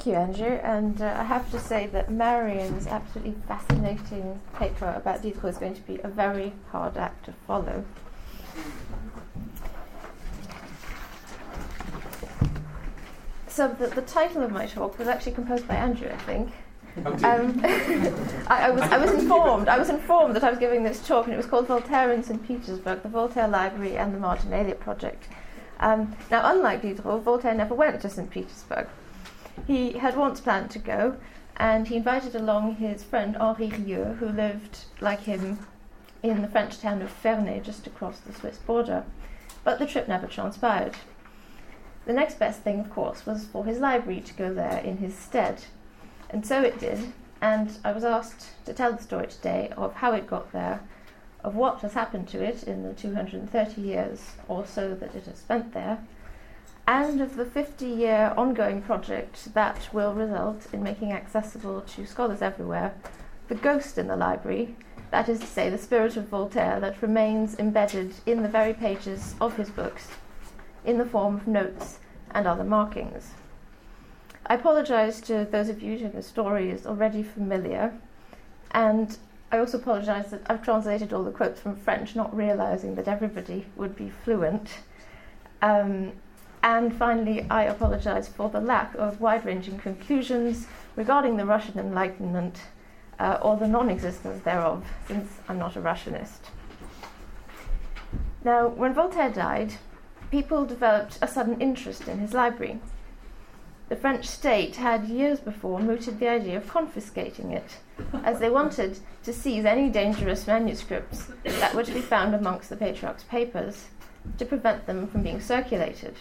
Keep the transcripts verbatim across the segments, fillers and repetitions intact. Thank you, Andrew. And uh, I have to say that Marion's absolutely fascinating paper about Diderot is going to be a very hard act to follow. So the, the title of my talk was actually composed by Andrew, I think. Oh, um, I, I was I was informed I was informed that I was giving this talk, and it was called Voltaire in Saint Petersburg, the Voltaire Library and the Marginalia Project. Um, now, unlike Diderot, Voltaire never went to Saint Petersburg. He had once planned to go, and he invited along his friend Henri Rieu, who lived, like him, in the French town of Ferney, just across the Swiss border. But the trip never transpired. The next best thing, of course, was for his library to go there in his stead. And so it did, and I was asked to tell the story today of how it got there, of what has happened to it in the two hundred thirty years or so that it has spent there, and of the fifty-year ongoing project that will result in making accessible to scholars everywhere the ghost in the library, that is to say, the spirit of Voltaire that remains embedded in the very pages of his books, in the form of notes and other markings. I apologise to those of you whom the story is already familiar, and I also apologise that I've translated all the quotes from French, not realising that everybody would be fluent. Um, and finally, I apologise for the lack of wide-ranging conclusions regarding the Russian Enlightenment, uh, or the non-existence thereof, since I'm not a Russianist. Now, when Voltaire died, people developed a sudden interest in his library. The French state had years before mooted the idea of confiscating it, as they wanted to seize any dangerous manuscripts that were to be found amongst the Patriarch's papers to prevent them from being circulated.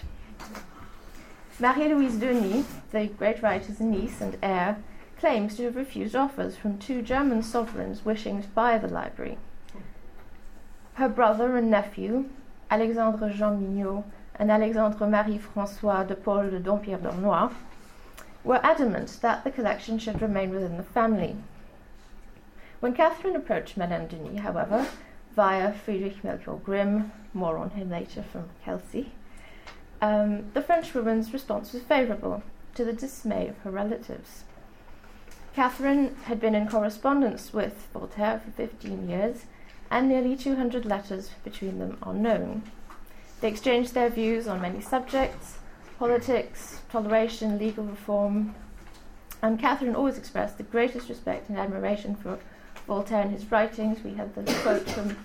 Marie-Louise Denis, the great writer's niece and heir, claims to have refused offers from two German sovereigns wishing to buy the library. Her brother and nephew, Alexandre Jean Mignot and Alexandre Marie Francois de Paul de Dompierre d'Ornois, were adamant that the collection should remain within the family. When Catherine approached Madame Denis, however, via Friedrich Melchior Grimm, more on him later from Kelsey, um, the Frenchwoman's response was favourable, to the dismay of her relatives. Catherine had been in correspondence with Voltaire for fifteen years, and nearly two hundred letters between them are known. They exchanged their views on many subjects: politics, toleration, legal reform, and Catherine always expressed the greatest respect and admiration for Voltaire and his writings. We had the quote from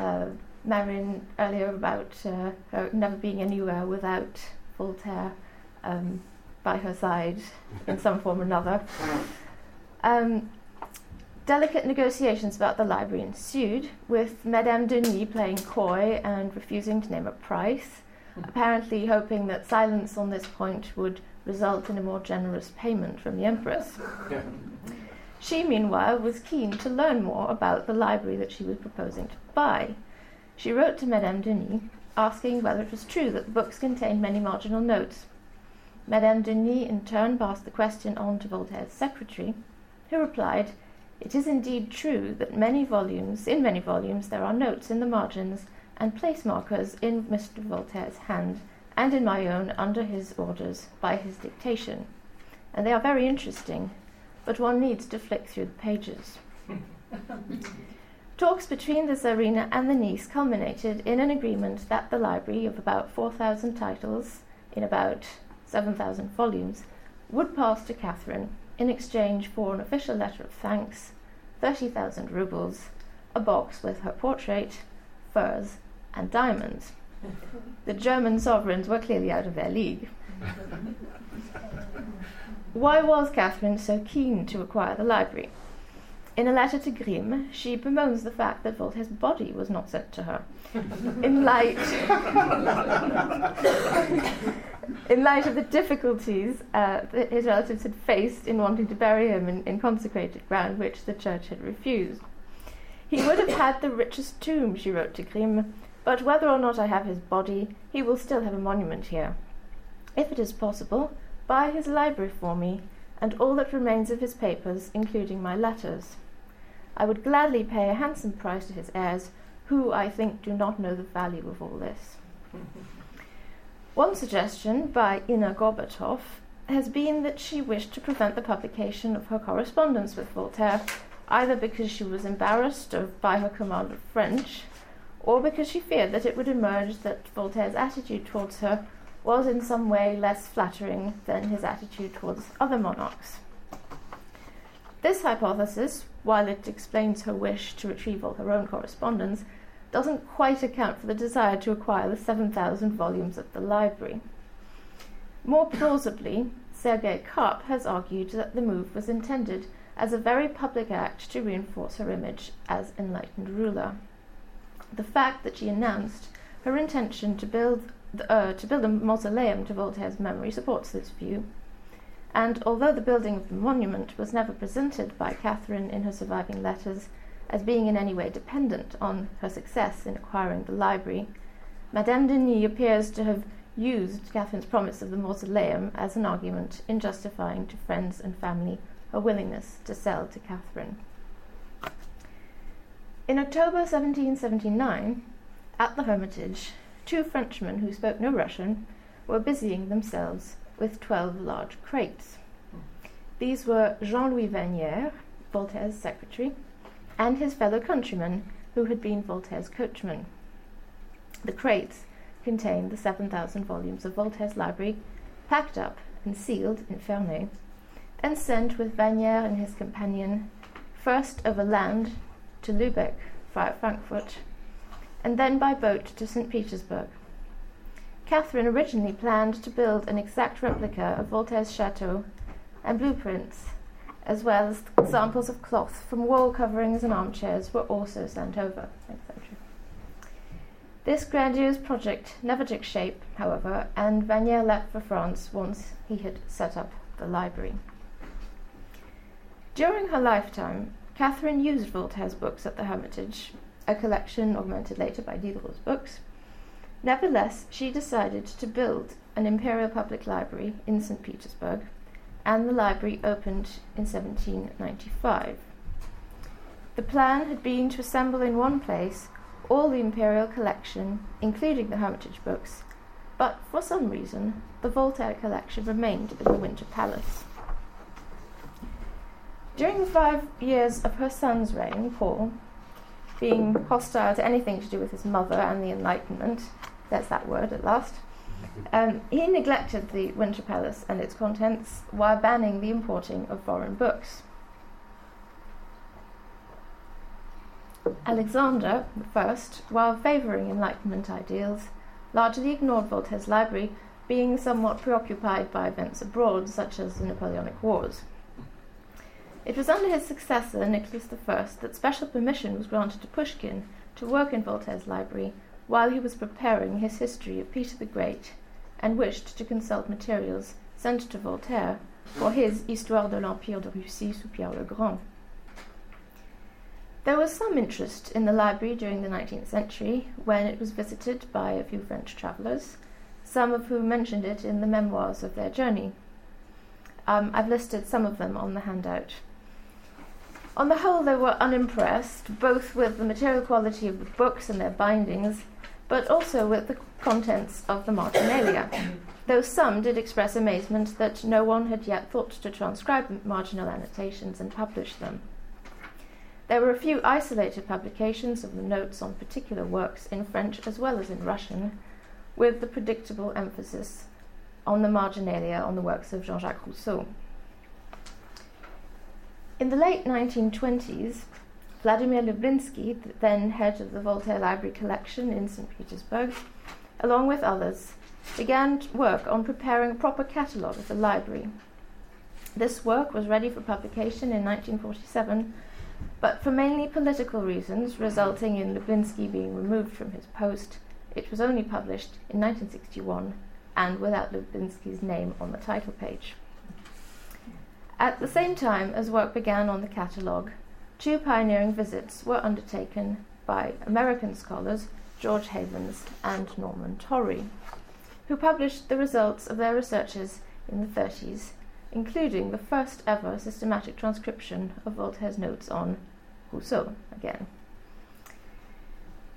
uh, Marion earlier about uh, her never being anywhere without Voltaire um, by her side in some form or another. Um, Delicate negotiations about the library ensued, with Madame Denis playing coy and refusing to name a price, apparently hoping that silence on this point would result in a more generous payment from the Empress. Yeah. She, meanwhile, was keen to learn more about the library that she was proposing to buy. She wrote to Madame Denis, asking whether it was true that the books contained many marginal notes. Madame Denis, in turn, passed the question on to Voltaire's secretary, who replied, "It is indeed true that many volumes, in many volumes there are notes in the margins and place markers in Mister Voltaire's hand and in my own under his orders by his dictation. And they are very interesting, but one needs to flick through the pages." Talks between the Tsarina and the niece culminated in an agreement that the library of about four thousand titles in about seven thousand volumes would pass to Catherine, in exchange for an official letter of thanks, thirty thousand rubles, a box with her portrait, furs, and diamonds. The German sovereigns were clearly out of their league. Why was Catherine so keen to acquire the library? In a letter to Grimm, she bemoans the fact that Voltaire's body was not sent to her. In light in light of the difficulties uh, that his relatives had faced in wanting to bury him in, in consecrated ground, which the church had refused. "He would have had the richest tomb," she wrote to Grimm, "but whether or not I have his body, he will still have a monument here. If it is possible, buy his library for me, and all that remains of his papers, including my letters. I would gladly pay a handsome price to his heirs, who, I think, do not know the value of all this." One suggestion by Inna Gorbatov has been that she wished to prevent the publication of her correspondence with Voltaire, either because she was embarrassed of, by her command of French, or because she feared that it would emerge that Voltaire's attitude towards her was in some way less flattering than his attitude towards other monarchs. This hypothesis, while it explains her wish to retrieve all her own correspondence, doesn't quite account for the desire to acquire the seven thousand volumes of the library. More plausibly, Sergei Karp has argued that the move was intended as a very public act to reinforce her image as enlightened ruler. The fact that she announced her intention to build, uh, to build a mausoleum to Voltaire's memory supports this view. And although the building of the monument was never presented by Catherine in her surviving letters as being in any way dependent on her success in acquiring the library, Madame Denis appears to have used Catherine's promise of the mausoleum as an argument in justifying to friends and family her willingness to sell to Catherine. In October seventeen seventy-nine, at the Hermitage, two Frenchmen who spoke no Russian were busying themselves with twelve large crates. These were Jean-Louis Vagnier, Voltaire's secretary, and his fellow countryman who had been Voltaire's coachman. The crates contained the seven thousand volumes of Voltaire's library, packed up and sealed in Ferney, and sent with Vagnier and his companion first over land to Lubeck via Frankfurt, and then by boat to Saint Petersburg. Catherine originally planned to build an exact replica of Voltaire's chateau and blueprints, as well as samples of cloth from wall coverings and armchairs were also sent over, et cetera. This grandiose project never took shape, however, and Vanier left for France once he had set up the library. During her lifetime, Catherine used Voltaire's books at the Hermitage, a collection augmented later by Diderot's books. Nevertheless, she decided to build an imperial public library in Saint Petersburg, and the library opened in seventeen ninety-five. The plan had been to assemble in one place all the imperial collection, including the Hermitage books, but for some reason, the Voltaire collection remained in the Winter Palace. During the five years of her son's reign, Paul, being hostile to anything to do with his mother and the Enlightenment, that's that word at last, um, he neglected the Winter Palace and its contents while banning the importing of foreign books. Alexander the First, while favouring Enlightenment ideals, largely ignored Voltaire's library, being somewhat preoccupied by events abroad, such as the Napoleonic Wars. It was under his successor, Nicholas the First, that special permission was granted to Pushkin to work in Voltaire's library while he was preparing his history of Peter the Great and wished to consult materials sent to Voltaire for his Histoire de l'Empire de Russie sous Pierre le Grand. There was some interest in the library during the nineteenth century when it was visited by a few French travellers, some of whom mentioned it in the memoirs of their journey. Um, I've listed some of them on the handout. On the whole, they were unimpressed, both with the material quality of the books and their bindings, but also with the contents of the marginalia, though some did express amazement that no one had yet thought to transcribe marginal annotations and publish them. There were a few isolated publications of the notes on particular works in French as well as in Russian, with the predictable emphasis on the marginalia on the works of Jean-Jacques Rousseau. In the late nineteen twenties, Vladimir Lublinsky, the then head of the Voltaire Library Collection in Saint Petersburg, along with others, began work on preparing a proper catalogue of the library. This work was ready for publication in nineteen forty-seven, but for mainly political reasons, resulting in Lublinsky being removed from his post, it was only published in nineteen sixty-one and without Lublinsky's name on the title page. At the same time as work began on the catalogue, two pioneering visits were undertaken by American scholars George Havens and Norman Torrey, who published the results of their researches in the thirties, including the first ever systematic transcription of Voltaire's notes on Rousseau again.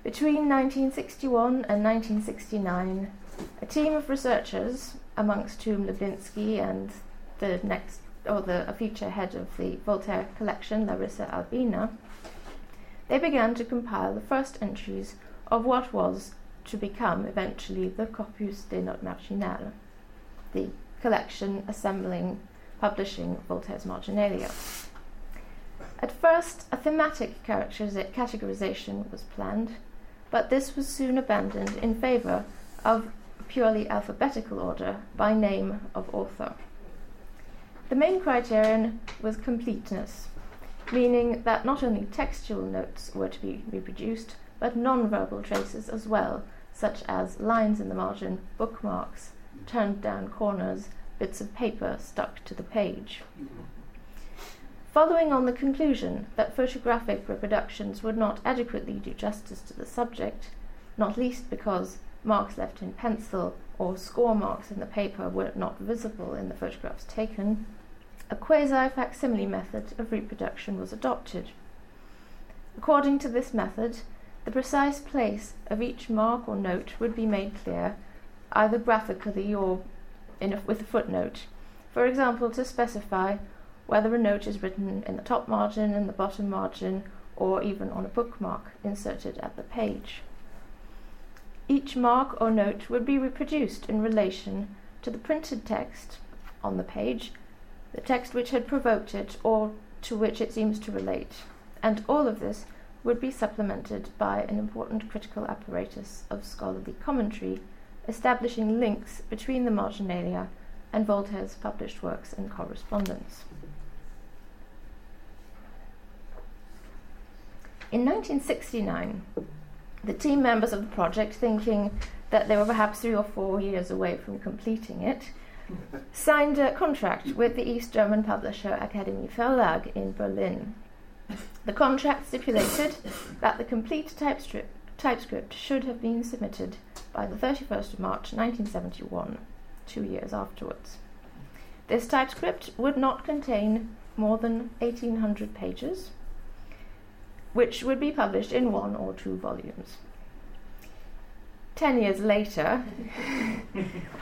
Between nineteen sixty-one and nineteen sixty-nine, a team of researchers, amongst whom Lublinsky and the next, or the future head of the Voltaire collection, Larissa Albina, they began to compile the first entries of what was to become eventually the Corpus des Notes Marginales, the collection assembling, publishing Voltaire's marginalia. At first, a thematic categorization was planned, but this was soon abandoned in favor of purely alphabetical order by name of author. The main criterion was completeness, meaning that not only textual notes were to be reproduced, but non-verbal traces as well, such as lines in the margin, bookmarks, turned-down corners, bits of paper stuck to the page. Following on the conclusion that photographic reproductions would not adequately do justice to the subject, not least because marks left in pencil or score marks in the paper were not visible in the photographs taken, a quasi-facsimile method of reproduction was adopted. According to this method, the precise place of each mark or note would be made clear, either graphically or in a, with a footnote, for example to specify whether a note is written in the top margin, in the bottom margin, or even on a bookmark inserted at the page. Each mark or note would be reproduced in relation to the printed text on the page, the text which had provoked it or to which it seems to relate, and all of this would be supplemented by an important critical apparatus of scholarly commentary, establishing links between the marginalia and Voltaire's published works and correspondence. In nineteen sixty-nine, the team members of the project, thinking that they were perhaps three or four years away from completing it, signed a contract with the East German publisher Akademie Verlag in Berlin. The contract stipulated that the complete typescript, typescript should have been submitted by the thirty-first of March nineteen seventy-one, two years afterwards. This typescript would not contain more than eighteen hundred pages, which would be published in one or two volumes. Ten years later,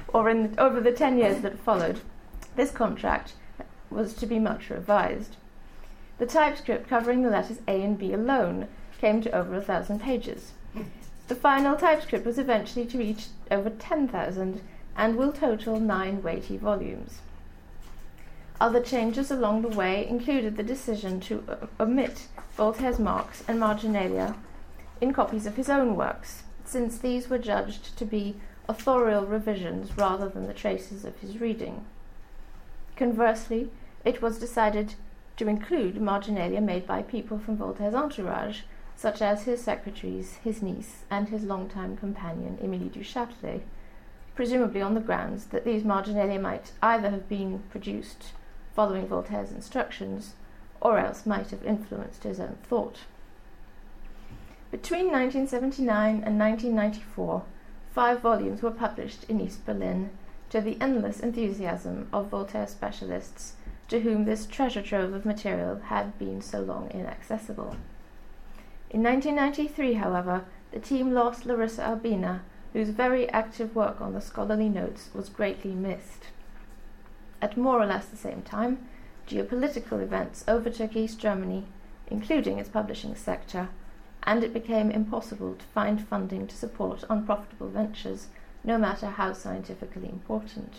or in the, over the ten years that followed, this contract was to be much revised. The typescript covering the letters A and B alone came to over a thousand pages. The final typescript was eventually to reach over ten thousand and will total nine weighty volumes. Other changes along the way included the decision to omit Voltaire's marks and marginalia in copies of his own works, since these were judged to be authorial revisions rather than the traces of his reading. Conversely, it was decided to include marginalia made by people from Voltaire's entourage, such as his secretaries, his niece, and his longtime companion, Émilie du Châtelet, presumably on the grounds that these marginalia might either have been produced following Voltaire's instructions, or else might have influenced his own thought. Between nineteen seventy-nine and nineteen ninety-four, five volumes were published in East Berlin, to the endless enthusiasm of Voltaire specialists, to whom this treasure trove of material had been so long inaccessible. In nineteen ninety-three, however, the team lost Larissa Albina, whose very active work on the scholarly notes was greatly missed. At more or less the same time, geopolitical events overtook East Germany, including its publishing sector, and it became impossible to find funding to support unprofitable ventures, no matter how scientifically important.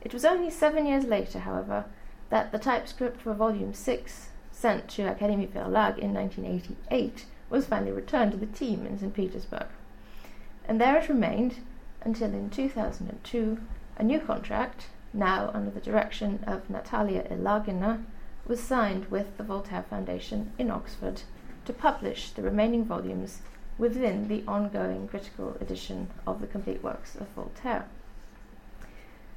It was only seven years later, however, that the typescript for Volume six, sent to Académie Verlag in nineteen eighty-eight, was finally returned to the team in Saint Petersburg. And there it remained until in two thousand two, a new contract, now under the direction of Natalia Elagina, was signed with the Voltaire Foundation in Oxford to publish the remaining volumes within the ongoing critical edition of the complete works of Voltaire.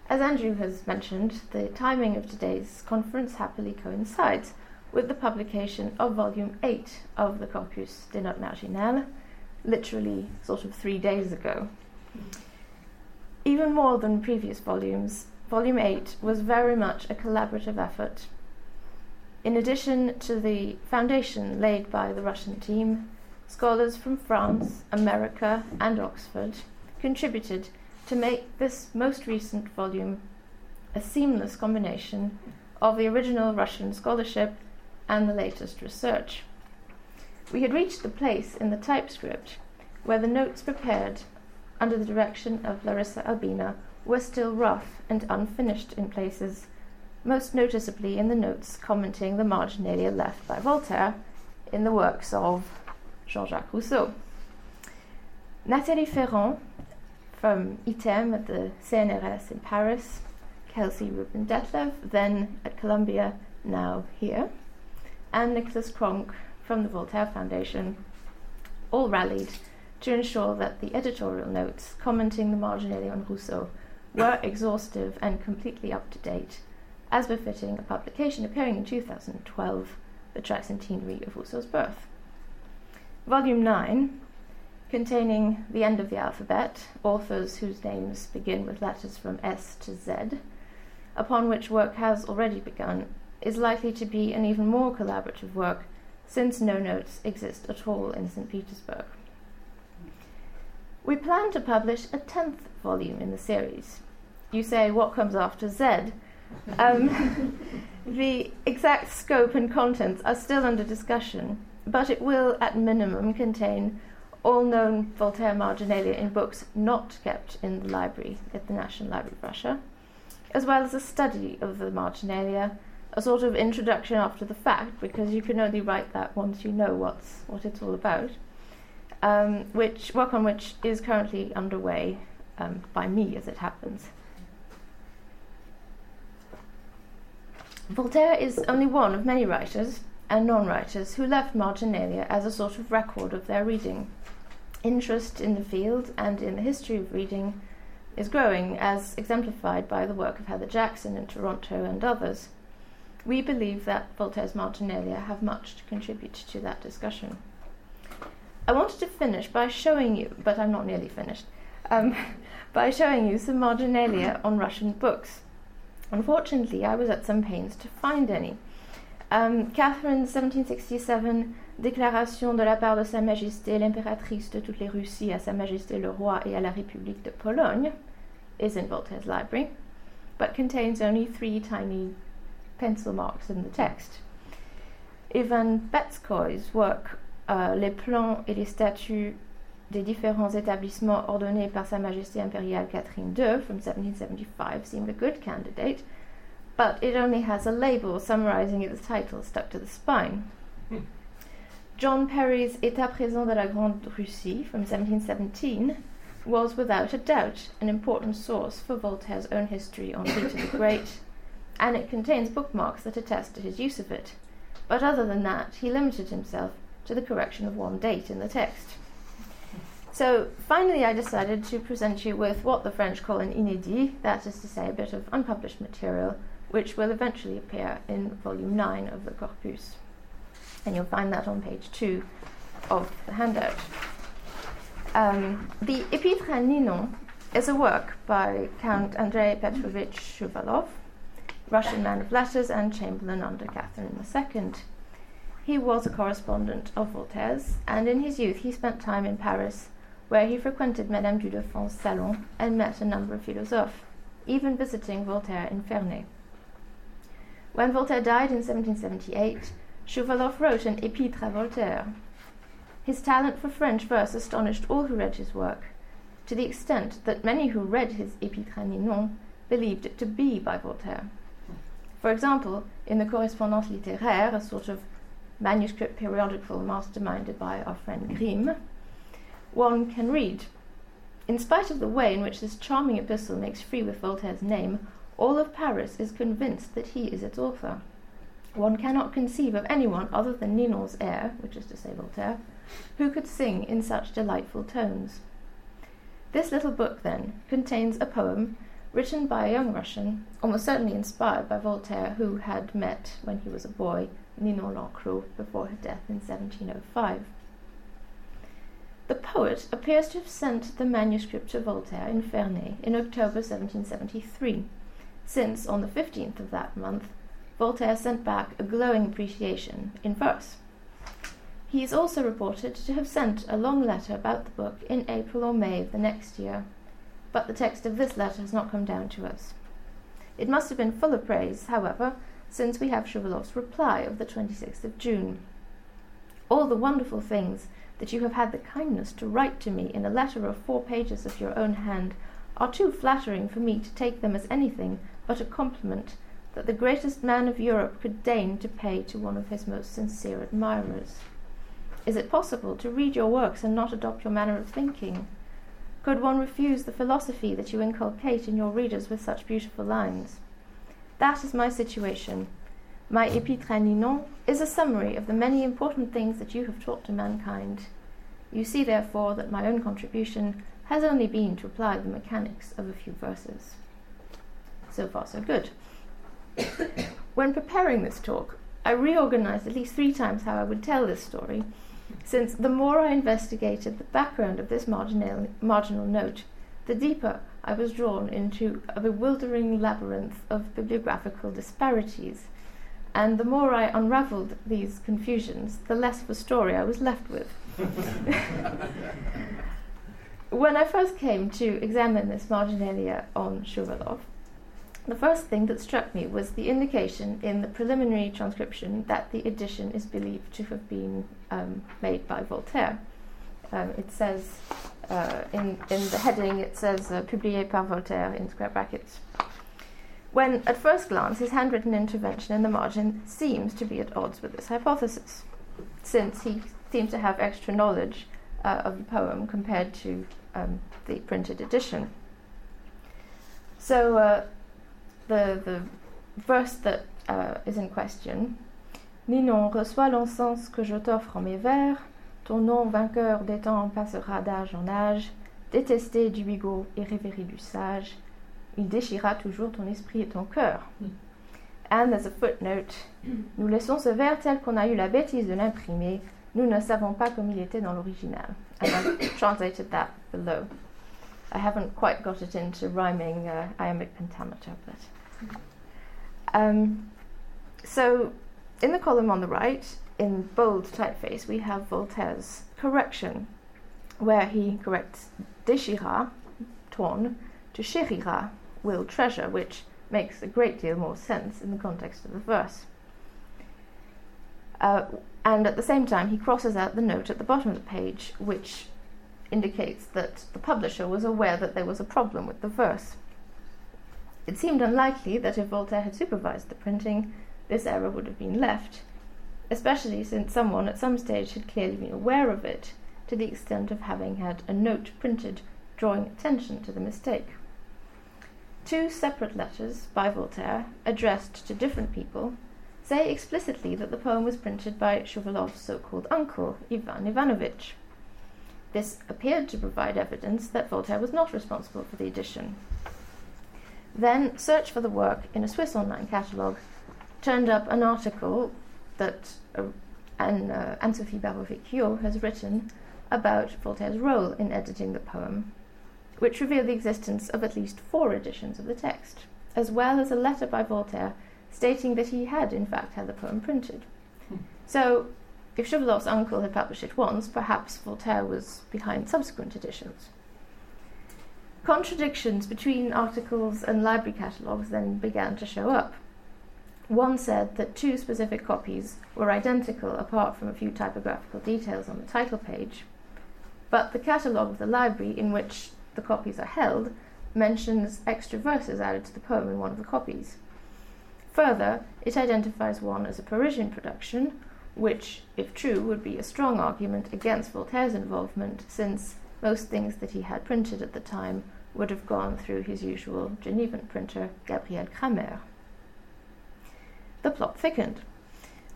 As Andrew has mentioned, the timing of today's conference happily coincides with the publication of Volume eight of the Corpus des Notes Marginales, literally sort of three days ago. Even more than previous volumes, Volume eight was very much a collaborative effort. In addition to the foundation laid by the Russian team, scholars from France, America, and Oxford contributed to make this most recent volume a seamless combination of the original Russian scholarship and the latest research. We had reached the place in the typescript where the notes prepared under the direction of Larissa Albina were still rough and unfinished in places, most noticeably in the notes commenting the marginalia left by Voltaire in the works of Jean-Jacques Rousseau. Nathalie Ferrand from I T E M at the C N R S in Paris, Kelsey Rubin Detlev, then at Columbia, now here, and Nicholas Kronk from the Voltaire Foundation, all rallied to ensure that the editorial notes commenting the marginalia on Rousseau were exhaustive and completely up-to-date, as befitting a publication appearing in two thousand twelve, the tricentenary of Rousseau's birth. Volume nine, containing the end of the alphabet, authors whose names begin with letters from S to Z, upon which work has already begun, is likely to be an even more collaborative work, since no notes exist at all in Saint Petersburg. We plan to publish a tenth volume in the series. You say, what comes after Z? Um, the exact scope and contents are still under discussion, but it will, at minimum, contain all known Voltaire marginalia in books not kept in the library at the National Library of Russia, as well as a study of the marginalia, a sort of introduction after the fact, because you can only write that once you know what's what it's all about, um, which work on which is currently underway um, by me, as it happens. Voltaire is only one of many writers and non-writers who left marginalia as a sort of record of their reading. Interest in the field and in the history of reading is growing, as exemplified by the work of Heather Jackson in Toronto and others. We believe that Voltaire's marginalia have much to contribute to that discussion. I wanted to finish by showing you, but I'm not nearly finished, um, by showing you some marginalia on Russian books. Unfortunately, I was at some pains to find any. Um, Catherine's seventeen sixty-seven Déclaration de la part de Sa Majesté l'Impératrice de toutes les Russies à Sa Majesté le Roi et à la République de Pologne is in Voltaire's library, but contains only three tiny pencil marks in the text. Ivan Betzkoi's work, uh, Les plans et les statuts des différents établissements ordonnés par Sa Majesté impériale Catherine the Second from seventeen seventy-five, seemed a good candidate, but it only has a label summarizing its title stuck to the spine. Mm. John Perry's État présent de la Grande Russie from seventeen seventeen was without a doubt an important source for Voltaire's own history on Peter the Great, and it contains bookmarks that attest to his use of it, but other than that, he limited himself to the correction of one date in the text. So, finally I decided to present you with what the French call an inédit, that is to say, a bit of unpublished material, which will eventually appear in Volume nine of the Corpus, and you'll find that on page two of the handout. Um, the Épitre à Ninon is a work by Count Andrei Petrovich Shuvalov, Russian man of letters and chamberlain under Catherine the Second. He was a correspondent of Voltaire's, and in his youth he spent time in Paris, where he frequented Madame du Deffand's salon and met a number of philosophes, even visiting Voltaire in Ferney. When Voltaire died in seventeen seventy-eight, Shuvalov wrote an Épitre à Voltaire. His talent for French verse astonished all who read his work, to the extent that many who read his Épitre à Ninon believed it to be by Voltaire. For example, in the Correspondance littéraire, a sort of manuscript periodical masterminded by our friend Grimm, one can read, in spite of the way in which this charming epistle makes free with Voltaire's name, all of Paris is convinced that he is its author. One cannot conceive of anyone other than Ninon's heir, which is to say Voltaire, who could sing in such delightful tones. This little book, then, contains a poem written by a young Russian, almost certainly inspired by Voltaire, who had met, when he was a boy, Ninon L'Enclos before her death in seventeen oh five. The poet appears to have sent the manuscript to Voltaire in Ferney in October seventeen seventy-three, since, on the fifteenth of that month, Voltaire sent back a glowing appreciation in verse. He is also reported to have sent a long letter about the book in April or May of the next year, but the text of this letter has not come down to us. It must have been full of praise, however, since we have Shuvalov's reply of the twenty-sixth of June. All the wonderful things that you have had the kindness to write to me in a letter of four pages of your own hand are too flattering for me to take them as anything but a compliment that the greatest man of Europe could deign to pay to one of his most sincere admirers. Is it possible to read your works and not adopt your manner of thinking? Could one refuse the philosophy that you inculcate in your readers with such beautiful lines? That is my situation. My Épitre à Ninon is a summary of the many important things that you have taught to mankind. You see, therefore, that my own contribution has only been to apply the mechanics of a few verses. So far, so good. When preparing this talk, I reorganized at least three times how I would tell this story, since the more I investigated the background of this marginal, marginal note, the deeper I was drawn into a bewildering labyrinth of bibliographical disparities, and the more I unraveled these confusions, the less of a story I was left with. When I first came to examine this marginalia on Shuvalov, the first thing that struck me was the indication in the preliminary transcription that the edition is believed to have been um, made by Voltaire. Um, it says, uh, in, in the heading, it says, uh, Publié par Voltaire, in square brackets. When, at first glance, his handwritten intervention in the margin seems to be at odds with this hypothesis, since he seems to have extra knowledge uh, of the poem compared to um, the printed edition. So, uh, The, the verse that uh, is in question, Ninon, reçois l'encens que je t'offre en mes vers, ton nom vainqueur des temps passera d'âge en âge, détesté du bigot et révéré du sage, il déchira toujours ton esprit et ton cœur. Mm. And there's a footnote, nous laissons ce vers tel qu'on a eu la bêtise de l'imprimer, nous ne savons pas comme il était dans l'original. And I've translated that below. I haven't quite got it into rhyming uh, iambic pentameter, but... Um, so, in the column on the right, in bold typeface, we have Voltaire's correction, where he corrects déchira, torn, to chérira, will treasure, which makes a great deal more sense in the context of the verse. Uh, and at the same time, he crosses out the note at the bottom of the page, which indicates that the publisher was aware that there was a problem with the verse. It seemed unlikely that if Voltaire had supervised the printing, this error would have been left, especially since someone at some stage had clearly been aware of it, to the extent of having had a note printed drawing attention to the mistake. Two separate letters by Voltaire, addressed to different people, say explicitly that the poem was printed by Shuvalov's so-called uncle, Ivan Ivanovich. This appeared to provide evidence that Voltaire was not responsible for the edition. Then search for the work in a Swiss online catalogue turned up an article that uh, Anne, uh, Anne-Sophie Barbeau-Vecchio has written about Voltaire's role in editing the poem, which revealed the existence of at least four editions of the text, as well as a letter by Voltaire stating that he had, in fact, had the poem printed. Hmm. So, if Shuvalov's uncle had published it once, perhaps Voltaire was behind subsequent editions. Contradictions between articles and library catalogues then began to show up. One said that two specific copies were identical apart from a few typographical details on the title page, but the catalogue of the library in which the copies are held mentions extra verses added to the poem in one of the copies. Further, it identifies one as a Parisian production, which, if true, would be a strong argument against Voltaire's involvement, since most things that he had printed at the time would have gone through his usual Genevan printer, Gabriel Cramer. The plot thickened.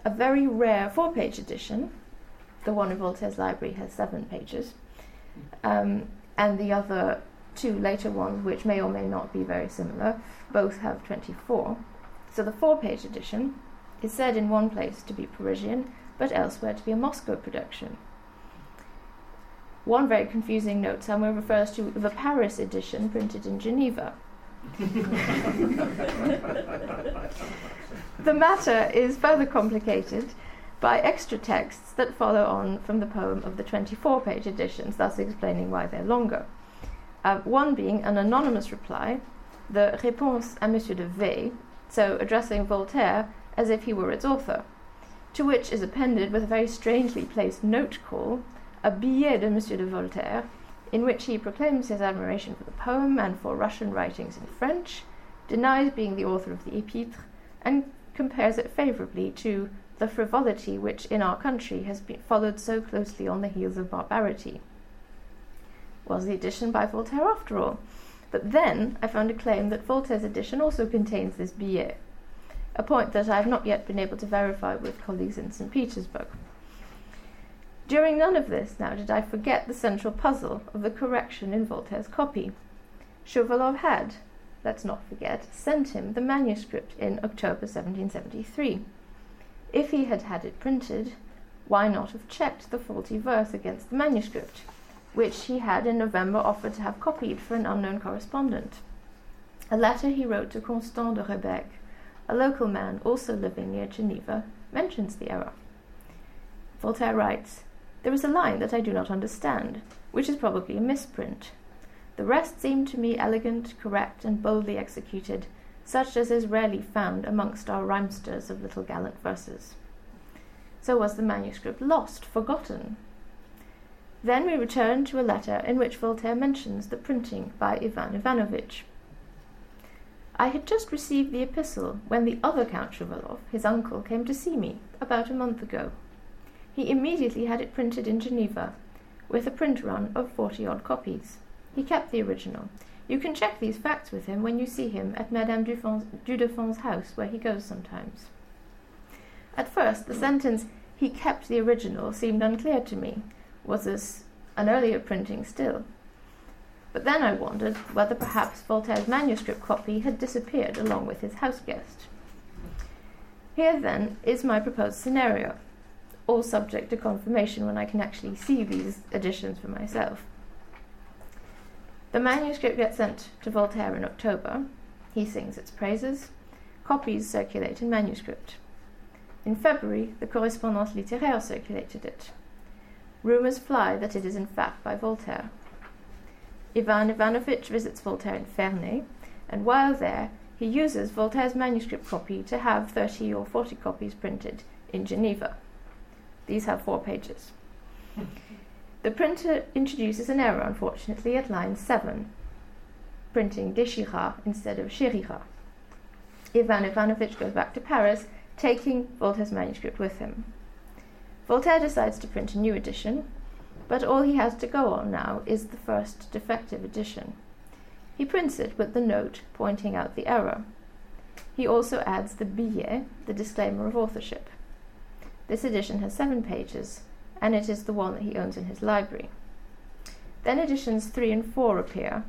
A very rare four-page edition, the one in Voltaire's library has seven pages, um, and the other two later ones, which may or may not be very similar, both have twenty-four. So the four-page edition is said in one place to be Parisian, but elsewhere to be a Moscow production. One very confusing note somewhere refers to the Paris edition printed in Geneva. The matter is further complicated by extra texts that follow on from the poem of the twenty-four-page editions, thus explaining why they're longer. Uh, one being an anonymous reply the Réponse à Monsieur de V, so addressing Voltaire as if he were its author, to which is appended, with a very strangely placed note-call, a billet de Monsieur de Voltaire, in which he proclaims his admiration for the poem and for Russian writings in French, denies being the author of the Épitre, and compares it favourably to the frivolity which in our country has been followed so closely on the heels of barbarity. Was the edition by Voltaire after all? But then I found a claim that Voltaire's edition also contains this billet, a point that I have not yet been able to verify with colleagues in Saint Petersburg. During none of this, now, did I forget the central puzzle of the correction in Voltaire's copy. Shuvalov had, let's not forget, sent him the manuscript in October seventeen seventy-three. If he had had it printed, why not have checked the faulty verse against the manuscript, which he had in November offered to have copied for an unknown correspondent? A letter he wrote to Constant de Lubeck, a local man also living near Geneva, mentions the error. Voltaire writes, "There is a line that I do not understand, which is probably a misprint. The rest seemed to me elegant, correct, and boldly executed, such as is rarely found amongst our rhymesters of little gallant verses." So was the manuscript lost, forgotten? Then we return to a letter in which Voltaire mentions the printing by Ivan Ivanovitch. "I had just received the epistle when the other Count Shuvalov, his uncle, came to see me about a month ago. He immediately had it printed in Geneva, with a print run of forty-odd copies. He kept the original. You can check these facts with him when you see him at Madame Dudeffand's house, where he goes sometimes." At first, the sentence, "he kept the original," seemed unclear to me. Was this an earlier printing still? But then I wondered whether perhaps Voltaire's manuscript copy had disappeared along with his house guest. Here, then, is my proposed scenario, all subject to confirmation when I can actually see these editions for myself. The manuscript gets sent to Voltaire in October. He sings its praises. Copies circulate in manuscript. In February, the Correspondance Littéraire circulated it. Rumours fly that it is in fact by Voltaire. Ivan Ivanovitch visits Voltaire in Ferney, and while there, he uses Voltaire's manuscript copy to have thirty or forty copies printed in Geneva. These have four pages. The printer introduces an error, unfortunately, at line seven, printing déchira instead of chérira. Ivan Ivanovitch goes back to Paris, taking Voltaire's manuscript with him. Voltaire decides to print a new edition, but all he has to go on now is the first defective edition. He prints it with the note pointing out the error. He also adds the billet, the disclaimer of authorship. This edition has seven pages, and it is the one that he owns in his library. Then editions three and four appear,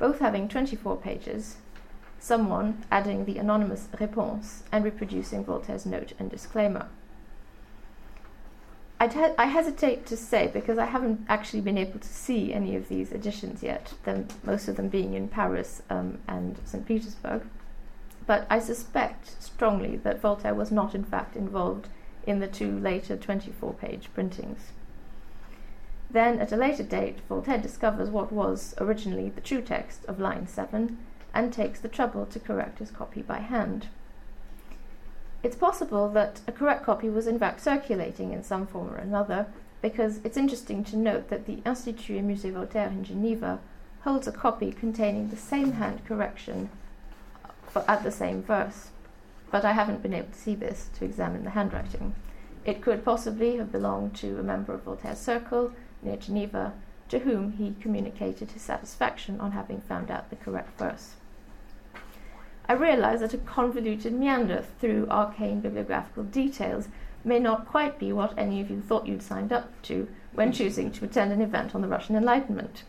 both having twenty-four pages, someone adding the anonymous réponse and reproducing Voltaire's note and disclaimer. I'd he- I hesitate to say, because I haven't actually been able to see any of these editions yet, them, most of them being in Paris um, and Saint Petersburg, but I suspect strongly that Voltaire was not in fact involved in the two later twenty-four-page printings. Then, at a later date, Voltaire discovers what was originally the true text of line seven and takes the trouble to correct his copy by hand. It's possible that a correct copy was in fact circulating in some form or another, because it's interesting to note that the Institut et Musée Voltaire in Geneva holds a copy containing the same hand correction for, at the same verse. But I haven't been able to see this to examine the handwriting. It could possibly have belonged to a member of Voltaire's circle near Geneva, to whom he communicated his satisfaction on having found out the correct verse. I realize that a convoluted meander through arcane bibliographical details may not quite be what any of you thought you'd signed up to when choosing to attend an event on the Russian Enlightenment.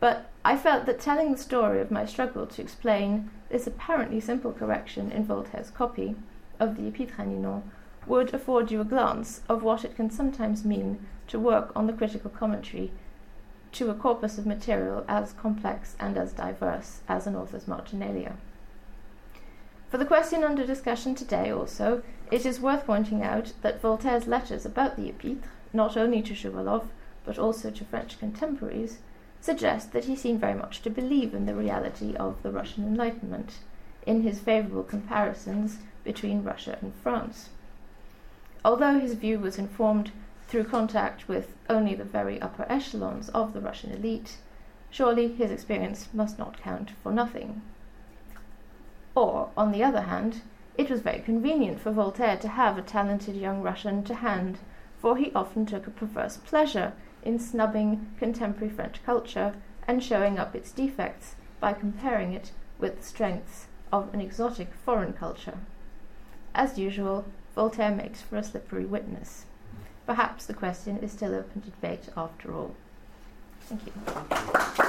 But I felt that telling the story of my struggle to explain this apparently simple correction in Voltaire's copy of the Épitre à Ninon would afford you a glance of what it can sometimes mean to work on the critical commentary to a corpus of material as complex and as diverse as an author's marginalia. For the question under discussion today also, it is worth pointing out that Voltaire's letters about the Épitre, not only to Shuvalov but also to French contemporaries, suggest that he seemed very much to believe in the reality of the Russian Enlightenment, in his favourable comparisons between Russia and France. Although his view was informed through contact with only the very upper echelons of the Russian elite, surely his experience must not count for nothing. Or, on the other hand, it was very convenient for Voltaire to have a talented young Russian to hand, for he often took a perverse pleasure in snubbing contemporary French culture and showing up its defects by comparing it with the strengths of an exotic foreign culture. As usual, Voltaire makes for a slippery witness. Perhaps the question is still open to debate after all. Thank you.